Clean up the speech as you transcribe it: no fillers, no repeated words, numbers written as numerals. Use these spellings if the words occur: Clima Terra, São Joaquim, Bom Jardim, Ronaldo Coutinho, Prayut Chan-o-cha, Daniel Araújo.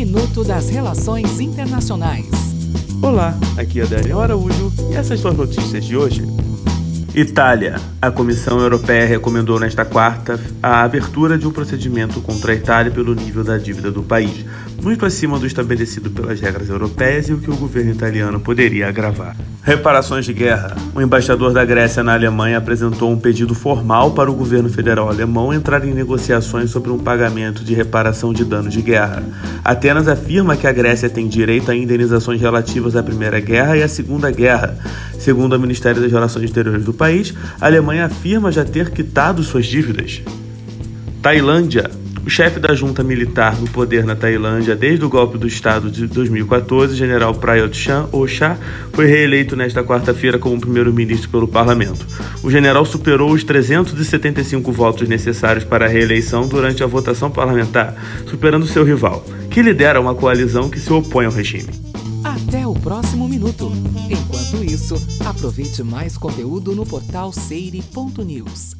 Minuto das Relações Internacionais. Olá, aqui é Daniel Araújo e essas são as notícias de hoje. Itália. A Comissão Europeia recomendou nesta quarta a abertura de um procedimento contra a Itália pelo nível da dívida do país, muito acima do estabelecido pelas regras europeias e o que o governo italiano poderia agravar. Reparações de guerra. O embaixador da Grécia na Alemanha apresentou um pedido formal para o governo federal alemão entrar em negociações sobre um pagamento de reparação de danos de guerra. Atenas afirma que a Grécia tem direito a indenizações relativas à Primeira Guerra e à Segunda Guerra. Segundo o Ministério das Relações Exteriores do país, a Alemanha afirma já ter quitado suas dívidas. Tailândia. O chefe da junta militar no poder na Tailândia desde o golpe do Estado de 2014, general Prayut Chan-o-cha, foi reeleito nesta quarta-feira como primeiro-ministro pelo parlamento. O general superou os 375 votos necessários para a reeleição durante a votação parlamentar, superando seu rival, que lidera uma coalizão que se opõe ao regime. Até o próximo minuto. Enquanto isso, aproveite mais conteúdo no portal seire.news.